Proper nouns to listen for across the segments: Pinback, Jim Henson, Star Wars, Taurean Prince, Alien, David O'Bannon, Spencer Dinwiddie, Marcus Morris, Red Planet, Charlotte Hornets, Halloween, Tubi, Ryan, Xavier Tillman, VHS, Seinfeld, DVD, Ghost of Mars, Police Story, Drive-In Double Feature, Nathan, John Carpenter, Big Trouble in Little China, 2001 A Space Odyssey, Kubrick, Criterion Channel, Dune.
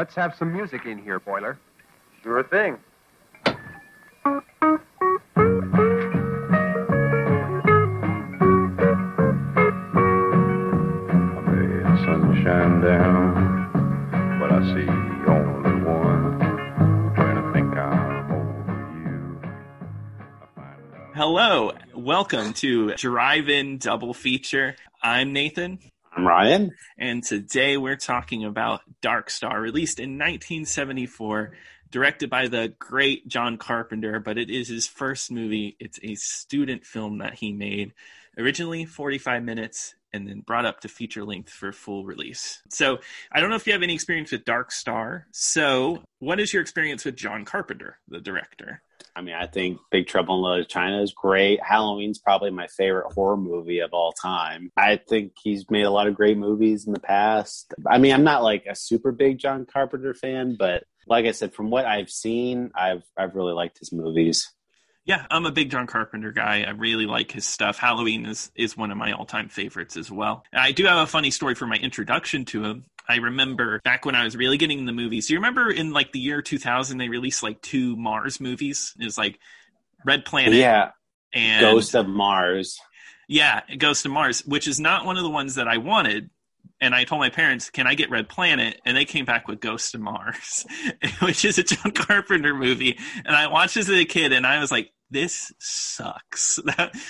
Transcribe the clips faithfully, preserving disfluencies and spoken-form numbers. Let's have some music in here, Boiler. Sure thing. Sunshine down, but I see only one. I'm trying to think I'm over you. I find out. Hello, welcome to Drive-In Double Feature. I'm Nathan. I'm Ryan. And today we're talking about Dark Star, released in nineteen seventy-four, directed by the great John Carpenter, but it is his first movie. It's a student film that he made, originally forty-five minutes. And then brought up to feature length for full release. So I don't know if you have any experience with Dark Star. So what is your experience with John Carpenter, the director? I mean, I think Big Trouble in Little China is great. Halloween's probably my favorite horror movie of all time. I think he's made a lot of great movies in the past. I mean, I'm not like a super big John Carpenter fan, but like I said, from what I've seen, I've I've really liked his movies. Yeah, I'm a big John Carpenter guy. I really like his stuff. Halloween is, is one of my all-time favorites as well. I do have a funny story for my introduction to him. I remember back when I was really getting in the movies. You remember in like the year two thousand, they released like two Mars movies? It was like Red Planet. Yeah, and Ghost of Mars. Yeah, Ghost of Mars, which is not one of the ones that I wanted. And I told my parents, can I get Red Planet? And they came back with Ghost of Mars, which is a John Carpenter movie. And I watched this as a kid, and I was like, this sucks.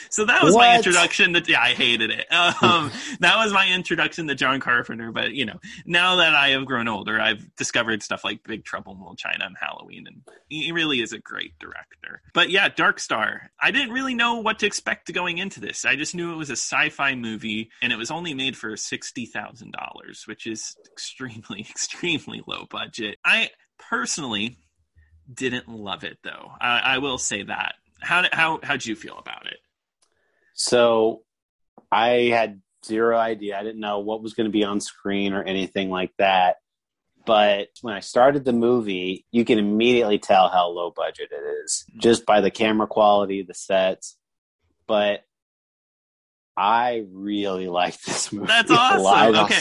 So that was what? my introduction to, yeah, I hated it. Um, that was my introduction to John Carpenter. But, you know, now that I have grown older, I've discovered stuff like Big Trouble in Little China and Halloween. And he really is a great director. But yeah, Dark Star. I didn't really know what to expect going into this. I just knew it was a sci-fi movie, and it was only made for sixty thousand dollars, which is extremely, extremely low budget. I personally didn't love it, though. I, I will say that. How did, how how'd you feel about it? So I had zero idea. I didn't know what was going to be on screen or anything like that. But when I started the movie, you can immediately tell how low budget it is, mm-hmm. just by the camera quality, the sets. But I really liked this movie. That's awesome. Okay.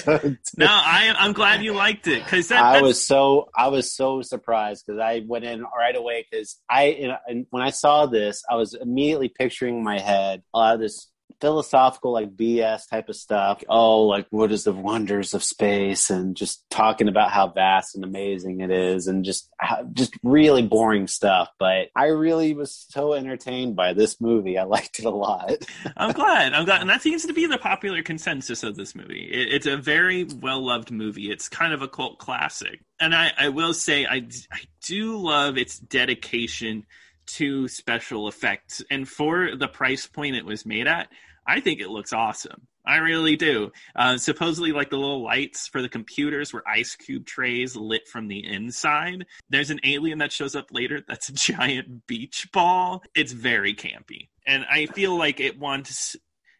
No, I, I'm glad you liked it. Cause that, I was so, I was so surprised because I went in right away. Cause I, and when I saw this, I was immediately picturing in my head a lot of this philosophical, like B S type of stuff. Oh, like what is the wonders of space, and just talking about how vast and amazing it is, and just how, just really boring stuff. But I really was so entertained by this movie. I liked it a lot. I'm glad. I'm glad. And that seems to be the popular consensus of this movie. It, it's a very well-loved movie. It's kind of a cult classic. And I, I will say I, I do love its dedication to special effects, and for the price point it was made at, I think it looks awesome. I really do. Uh, supposedly, like, the little lights for the computers were ice cube trays lit from the inside. There's an alien that shows up later that's a giant beach ball. It's very campy, and I feel like it wants,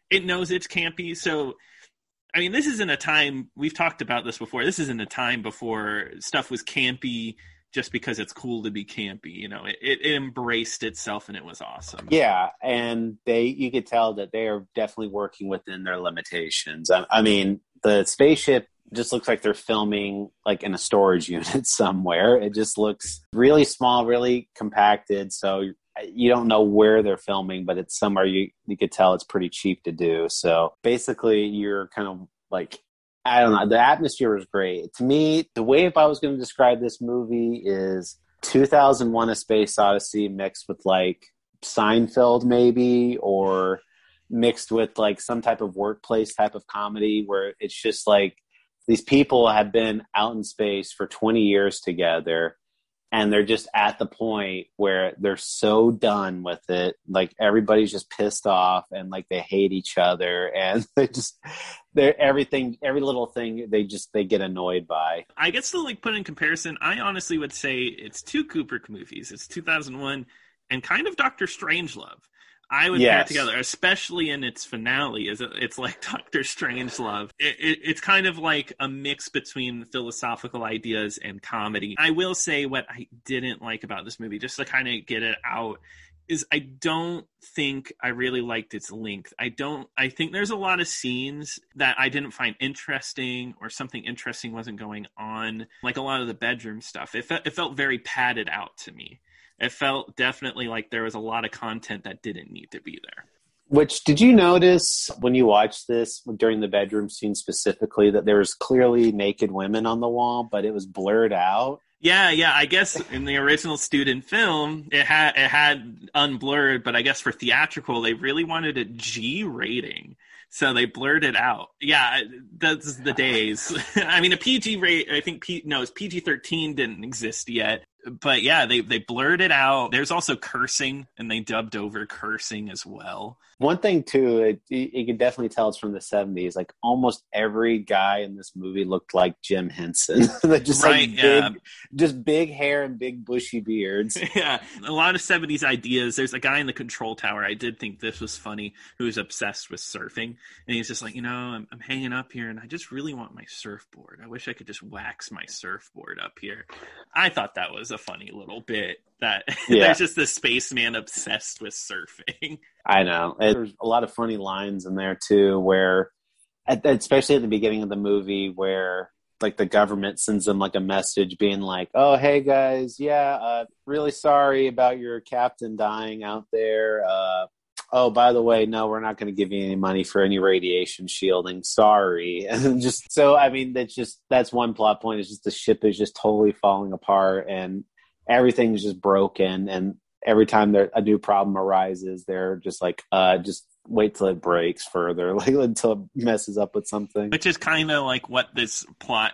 it knows it's campy. So, I mean, this isn't a time, we've talked about this before, this isn't a time before stuff was campy just because it's cool to be campy. You know, it, it embraced itself and it was awesome. Yeah, and they you could tell that they are definitely working within their limitations. I, I mean, the spaceship just looks like they're filming like in a storage unit somewhere. It just looks really small, really compacted, so you don't know where they're filming, but it's somewhere you, you could tell it's pretty cheap to do. So basically you're kind of like, I don't know. The atmosphere was great. To me, the way if I was going to describe this movie is two thousand one A Space Odyssey mixed with like Seinfeld maybe, or mixed with like some type of workplace type of comedy where it's just like these people have been out in space for twenty years together, and they're just at the point where they're so done with it. Like everybody's just pissed off, and like they hate each other, and they just, they're everything, every little thing they just, they get annoyed by. I guess to like put in comparison, I honestly would say it's two Kubrick movies. It's two thousand one and kind of Doctor Strangelove. I would yes. pair it together, especially in its finale. Is it's like Doctor Strangelove. It, it, it's kind of like a mix between philosophical ideas and comedy. I will say what I didn't like about this movie, just to kind of get it out, is I don't think I really liked its length. I don't, I think there's a lot of scenes that I didn't find interesting, or something interesting wasn't going on. Like a lot of the bedroom stuff, it, fe- it felt very padded out to me. It felt definitely like there was a lot of content that didn't need to be there. Which, did you notice when you watched this, during the bedroom scene specifically, that there was clearly naked women on the wall, but it was blurred out? Yeah, yeah. I guess in the original student film, it had it had unblurred, but I guess for theatrical, they really wanted a G rating, so they blurred it out. Yeah, that's the days. I mean, a P G rate. I think P, no, it's P G thirteen didn't exist yet, but yeah, they they blurred it out. There's also cursing, and they dubbed over cursing as well. One thing too, it, you can definitely tell it's from the seventies. Like almost every guy in this movie looked like Jim Henson. just right, like big, yeah. Just big hair and big bushy beards. Yeah, a lot of seventies ideas. There's a guy in the control tower, I did think this was funny, who was obsessed with surfing. And he's just like, you know, I'm, I'm hanging up here and I just really want my surfboard. I wish I could just wax my surfboard up here. I thought that was a funny little bit. That yeah. There's just this spaceman obsessed with surfing. I know. There's a lot of funny lines in there too, where, at, especially at the beginning of the movie, where like the government sends them like a message being like, "Oh, hey guys, yeah, uh, really sorry about your captain dying out there. Uh, oh, by the way, no, we're not going to give you any money for any radiation shielding. Sorry." And just so, I mean, that's just that's one plot point. It's just the ship is just totally falling apart and everything's just broken, and every time there a new problem arises, they're just like, uh, just wait till it breaks further, like until it messes up with something. Which is kind of like what this plot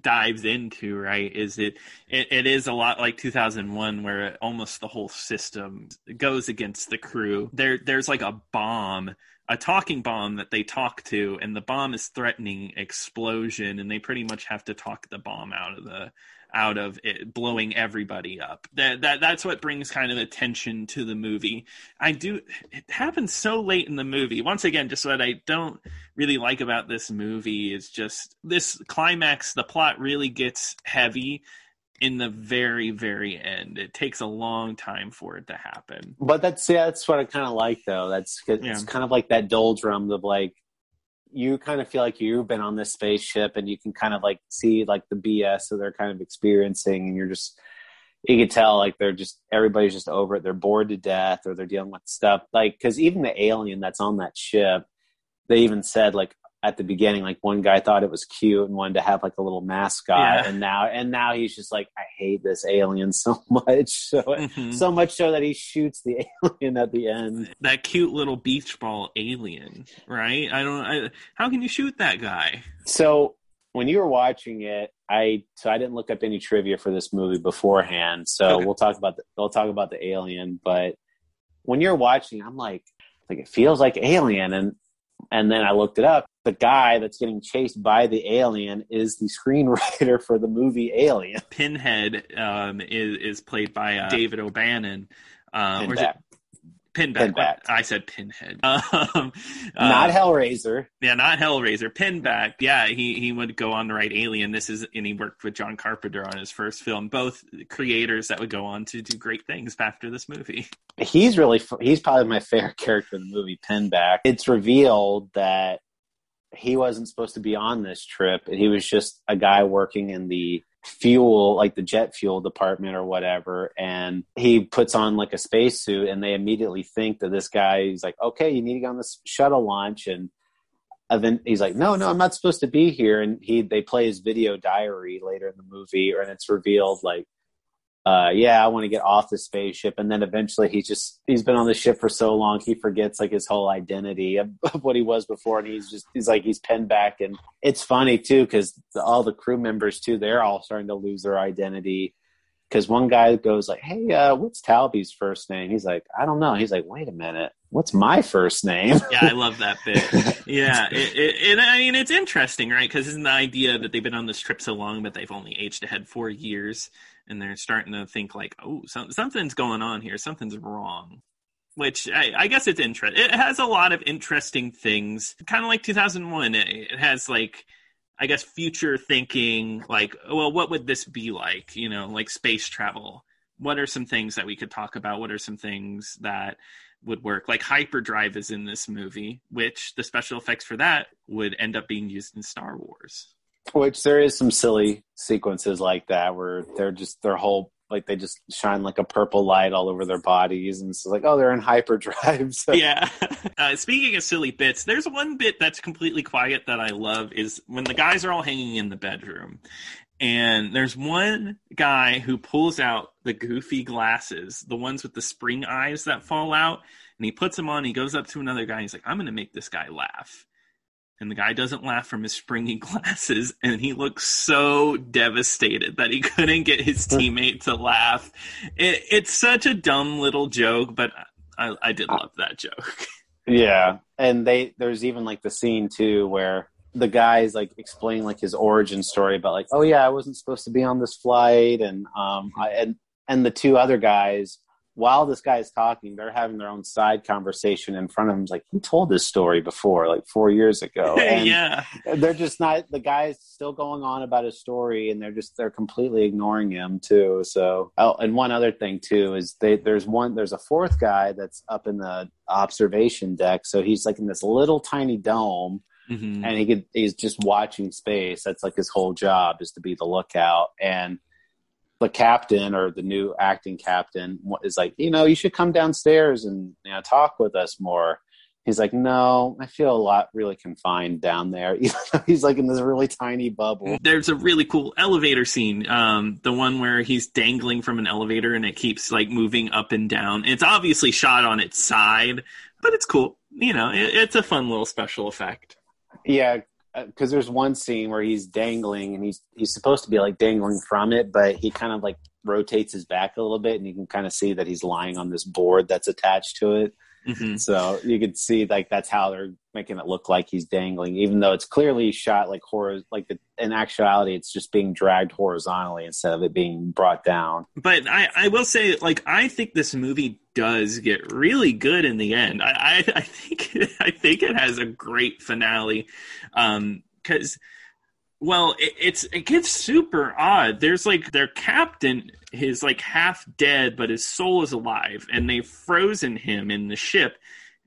dives into, right? Is it, it? It is a lot like two thousand one, where almost the whole system goes against the crew. There, there's like a bomb. A talking bomb that they talk to, and the bomb is threatening explosion, and they pretty much have to talk the bomb out of the out of it blowing everybody up. That, that that's what brings kind of attention to the movie. I do it happens so late in the movie. Once again, just what I don't really like about this movie is just this climax. The plot really gets heavy in the very, very end. It takes a long time for it to happen. But that's yeah, that's what I kind of like, though. That's it's yeah. kind of like that doldrum of like, you kind of feel like you've been on this spaceship, and you can kind of like see like the B S that they're kind of experiencing, and you're just you can tell like they're just everybody's just over it. They're bored to death, or they're dealing with stuff like because even the alien that's on that ship, they even said like, at the beginning, like one guy thought it was cute and wanted to have like a little mascot, yeah. and now and now he's just like, I hate this alien so much, so mm-hmm. so much so that he shoots the alien at the end. That cute little beach ball alien, right? I don't. I, how can you shoot that guy? So when you were watching it, I so I didn't look up any trivia for this movie beforehand. So okay. we'll talk about the, we'll talk about the alien. But when you're watching, I'm like, like it feels like Alien, and and then I looked it up. The guy that's getting chased by the alien is the screenwriter for the movie Alien. Pinhead um, is, is played by uh, David O'Bannon. Uh, Pinback. Pinback. Pinback. I said Pinhead. Um, not uh, Hellraiser. Yeah, not Hellraiser. Pinback. Yeah, he, he would go on to write Alien. This is, and he worked with John Carpenter on his first film. Both creators that would go on to do great things after this movie. He's really, he's probably my favorite character in the movie, Pinback. It's revealed that he wasn't supposed to be on this trip, and he was just a guy working in the fuel, like the jet fuel department or whatever. And he puts on like a spacesuit, and they immediately think that this guy is like, okay, you need to go on this shuttle launch. And then he's like, no, no, I'm not supposed to be here. And he, they play his video diary later in the movie, and it's revealed like, Uh, yeah, I want to get off the spaceship. And then eventually he just, he's been on the ship for so long, he forgets like his whole identity of, of what he was before. And he's just, he's like, he's pinned back. And it's funny too, because all the crew members too, they're all starting to lose their identity. Because one guy goes like, hey, uh, what's Talby's first name? He's like, I don't know. He's like, wait a minute. What's my first name? Yeah, I love that bit. Yeah, it, it, it, I mean, it's interesting, right? Because it's the idea that they've been on this trip so long, but they've only aged ahead four years. And they're starting to think like, oh, some, something's going on here. Something's wrong, which I, I guess it's interesting. It has a lot of interesting things, kind of like two thousand one. It, it has like, I guess, future thinking, like, well, what would this be like? You know, like space travel what are some things that we could talk about? What are some things that would work? Like hyperdrive is in this movie, which the special effects for that would end up being used in Star Wars. Which there is some silly sequences like that where they're just their whole like they just shine like a purple light all over their bodies, and it's like, oh, they're in hyperdrive. So. Yeah. Uh, speaking of silly bits, there's one bit that's completely quiet that I love is when the guys are all hanging in the bedroom, and there's one guy who pulls out the goofy glasses, the ones with the spring eyes that fall out, and he puts them on. He goes up to another guy. And he's like, I'm going to make this guy laugh. And the guy doesn't laugh from his springy glasses, and he looks so devastated that he couldn't get his teammate to laugh. It, it's such a dumb little joke, but I, I did love that joke. Yeah, and they there's even like the scene too where the guy's like explaining like his origin story about like, oh yeah, I wasn't supposed to be on this flight, and um, I, and and the two other guys. While this guy is talking, they're having their own side conversation in front of him. It's like, he told this story before, like four years ago. And yeah. They're just not, the guy's still going on about his story, and they're just, they're completely ignoring him too. So, oh, and one other thing too, is they, there's one, there's a fourth guy that's up in the observation deck. So he's like in this little tiny dome. Mm-hmm. And he could, he's just watching space. That's like his whole job, is to be the lookout. And the captain, or the new acting captain, is like, you know, you should come downstairs and, you know, talk with us more. He's like, no, I feel a lot really confined down there. He's like in this really tiny bubble. There's a really cool elevator scene. Um, the one where he's dangling from an elevator and it keeps like moving up and down. It's obviously shot on its side, but it's cool. You know, it, it's a fun little special effect. Yeah. Because there's one scene where he's dangling, and he's he's supposed to be like dangling from it, but he kind of like rotates his back a little bit, and you can kind of see that he's lying on this board that's attached to it. Mm-hmm. So you could see like that's how they're making it look like he's dangling, even though it's clearly shot like horror, like the, in actuality it's just being dragged horizontally instead of it being brought down. But I, I will say, like, I think this movie does get really good in the end. I, I, I think I think it has a great finale, um, because well it, it's it gets super odd. There's like their captain is like half dead, but his soul is alive, and they've frozen him in the ship,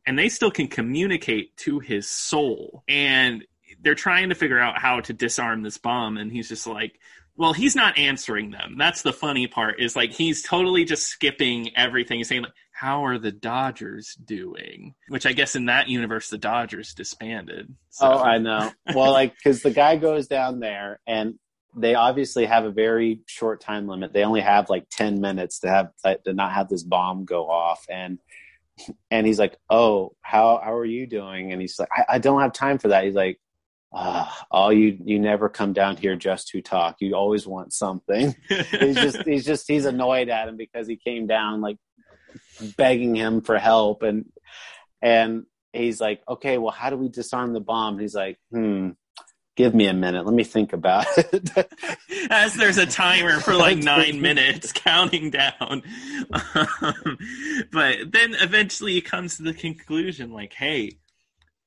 and they still can communicate to his soul, and they're trying to figure out how to disarm this bomb, and he's just like, well, he's not answering them. That's the funny part, is like he's totally just skipping everything. He's saying like, how are the Dodgers doing? Which I guess in that universe, the Dodgers disbanded. So. Oh, I know. Well, like, because the guy goes down there, and they obviously have a very short time limit. They only have like ten minutes to have to not have this bomb go off. And and he's like, oh, how how are you doing? And he's like, I, I don't have time for that. He's like, Uh, oh, you, you never come down here just to talk. You always want something. he's just, he's just, he's annoyed at him because he came down like begging him for help. And, and he's like, okay, well, how do we disarm the bomb? And he's like, Hmm, give me a minute. Let me think about it. As there's a timer for like nine minutes counting down. Um, but then eventually he comes to the conclusion, like, hey,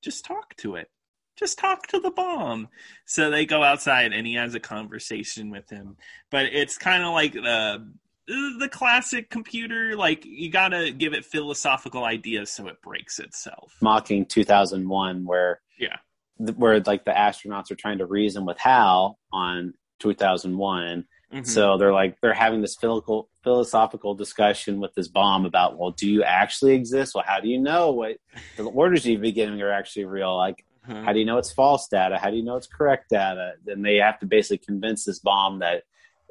just talk to it. Just talk to the bomb. So they go outside, and he has a conversation with him. But it's kind of like the the classic computer, like, you got to give it philosophical ideas so it breaks itself. Mocking two thousand one, where yeah, th- where like the astronauts are trying to reason with Hal on two thousand one. Mm-hmm. So they're like they're having this phil- philosophical discussion with this bomb about, well, do you actually exist? Well, how do you know what the orders you've been giving are actually real? Like, how do you know it's false data? How do you know it's correct data? Then they have to basically convince this bomb that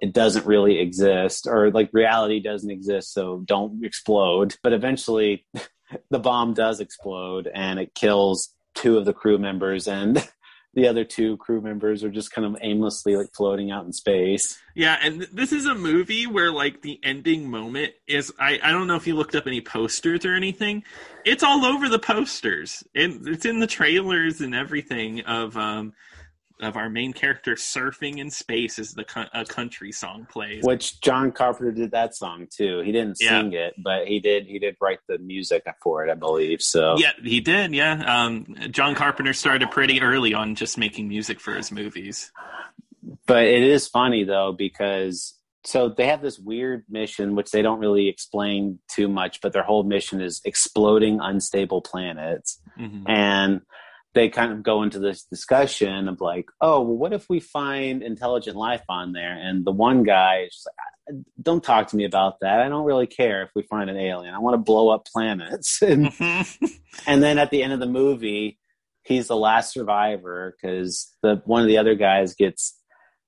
it doesn't really exist, or like reality doesn't exist, so don't explode. But eventually the bomb does explode, and it kills two of the crew members, and the other two crew members are just kind of aimlessly like floating out in space. Yeah. And th- this is a movie where like the ending moment is, I, I don't know if you looked up any posters or anything. It's all over the posters, and it's in the trailers and everything of, um, of our main character surfing in space as the co- a country song plays. Which John Carpenter did that song too. He didn't yeah. sing it, but he did he did write the music for it, I believe. So yeah, he did. Yeah, um, John Carpenter started pretty early on just making music for his movies. But it is funny though, because so they have this weird mission, which they don't really explain too much, but their whole mission is exploding unstable planets. Mm-hmm. And they kind of go into this discussion of like, oh, well, what if we find intelligent life on there? And the one guy is just like, don't talk to me about that. I don't really care if we find an alien. I want to blow up planets. And, mm-hmm. and then at the end of the movie, he's the last survivor because the one of the other guys gets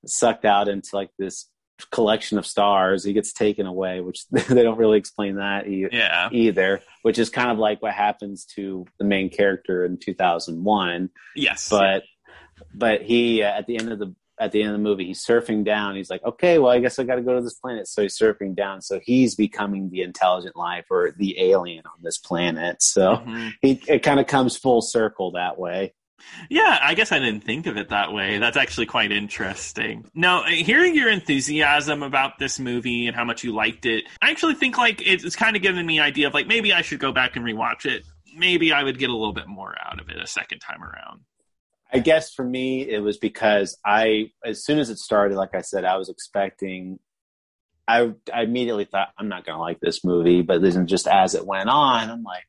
sucked out into like this collection of stars. He gets taken away, which they don't really explain that e- yeah. either, which is kind of like what happens to the main character in two thousand one. Yes. But but he uh, at the end of the at the end of the movie, he's surfing down. He's like, okay, well, I guess I got to go to this planet. So he's surfing down. So he's becoming the intelligent life or the alien on this planet. So mm-hmm. he it kind of comes full circle that way. Yeah, I guess I didn't think of it that way. That's actually quite interesting. Now, hearing your enthusiasm about this movie and how much you liked it, I actually think like it's kind of given me an idea of like maybe I should go back and rewatch it. Maybe I would get a little bit more out of it a second time around. I guess for me, it was because I, as soon as it started, like I said, I was expecting, I, I immediately thought, I'm not going to like this movie, but then just as it went on, I'm like,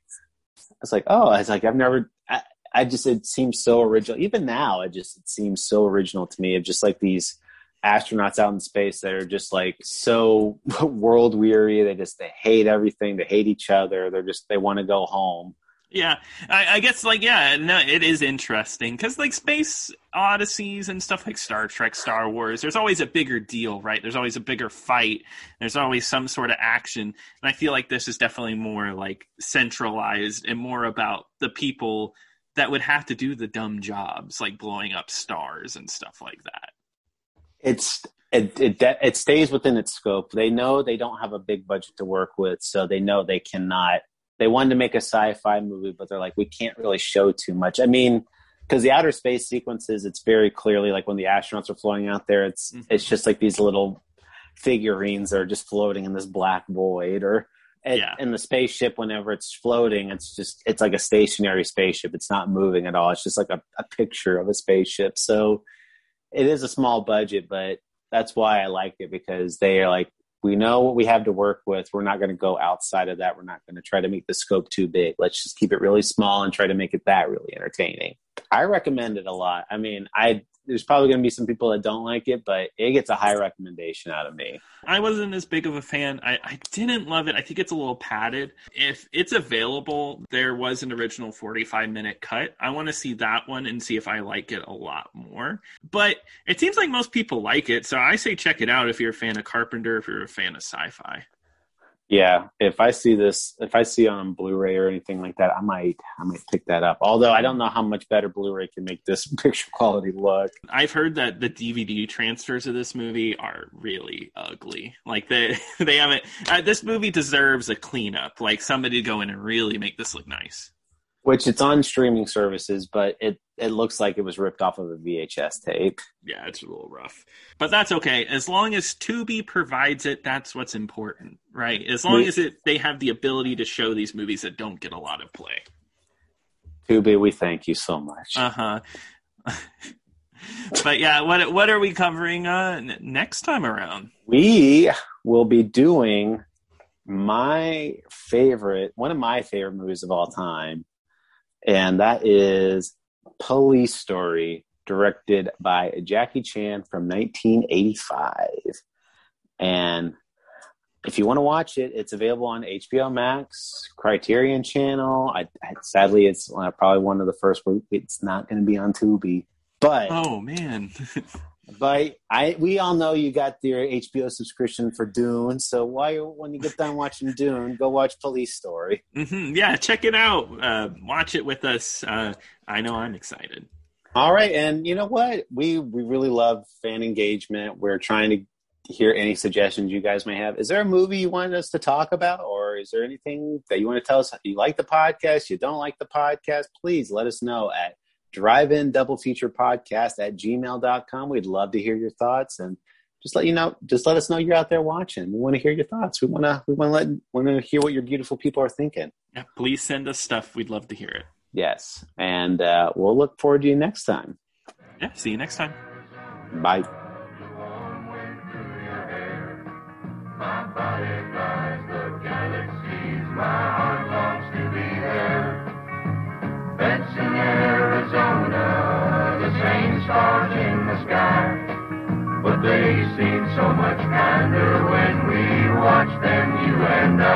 I was like, oh, I was like, I've never... I, I just, it seems so original. Even now, it just it seems so original to me of just like these astronauts out in space that are just like so world weary. They just, they hate everything. They hate each other. They're just, they want to go home. Yeah. I, I guess like, yeah, no, it is interesting because like space odysseys and stuff like Star Trek, Star Wars, there's always a bigger deal, right? There's always a bigger fight. There's always some sort of action. And I feel like this is definitely more like centralized and more about the people that would have to do the dumb jobs like blowing up stars and stuff like that. It's it, it it stays within its scope. They know they don't have a big budget to work with, so they know they cannot. They wanted to make a sci-fi movie, but they're like, we can't really show too much. I mean, because the outer space sequences, it's very clearly like when the astronauts are floating out there, it's mm-hmm. it's just like these little figurines that are just floating in this black void or. It, yeah. And the spaceship, whenever it's floating, it's just it's like a stationary spaceship. It's not moving at all. It's just like a, a picture of a spaceship. So it is a small budget, but that's why I liked it because they are like, we know what we have to work with. We're not going to go outside of that. We're not going to try to make the scope too big. Let's just keep it really small and try to make it that really entertaining. I recommend it a lot. I mean, I there's probably going to be some people that don't like it, but it gets a high recommendation out of me. I wasn't as big of a fan. I, I didn't love it. I think it's a little padded. If it's available, there was an original forty-five minute cut. I want to see that one and see if I like it a lot more. But it seems like most people like it, so I say check it out if you're a fan of Carpenter, if you're a fan of sci-fi. Yeah, if I see this, if I see on Blu-ray or anything like that, I might, I might pick that up. Although I don't know how much better Blu-ray can make this picture quality look. I've heard that the D V D transfers of this movie are really ugly. Like they, they haven't. Uh, this movie deserves a cleanup. Like somebody go in and really make this look nice. Which it's on streaming services, but it, it looks like it was ripped off of a V H S tape. Yeah, it's a little rough. But that's okay. As long as Tubi provides it, that's what's important, right? As long we, as it they have the ability to show these movies that don't get a lot of play. Tubi, we thank you so much. Uh-huh. But yeah, what what are we covering uh, next time around? We will be doing my favorite, one of my favorite movies of all time. And that is Police Story, directed by Jackie Chan from nineteen eighty-five. And if you want to watch it, it's available on H B O Max, Criterion Channel. I, I sadly, it's probably one of the first where it's not going to be on Tubi. But oh man. But I, we all know you got your H B O subscription for Dune, so why, when you get done watching Dune, go watch Police Story. Mm-hmm. Yeah, check it out. Uh, watch it with us. Uh, I know I'm excited. All right, and you know what? We we really love fan engagement. We're trying to hear any suggestions you guys may have. Is there a movie you want us to talk about, or is there anything that you want to tell us? You like the podcast? You don't like the podcast? Please let us know at Drive-In Double Feature Podcast at gmail dot com. We'd love to hear your thoughts and just let you know, just let us know you're out there watching. We want to hear your thoughts. We want to, we want to let, we want to hear what your beautiful people are thinking. Yeah, please send us stuff. We'd love to hear it. Yes. And uh, we'll look forward to you next time. Yeah. See you next time. Bye. fireflies, the galaxies, my heart longs to be there. Benson, Arizona, the same stars in the sky, but they seem so much kinder when we watch them, you and I.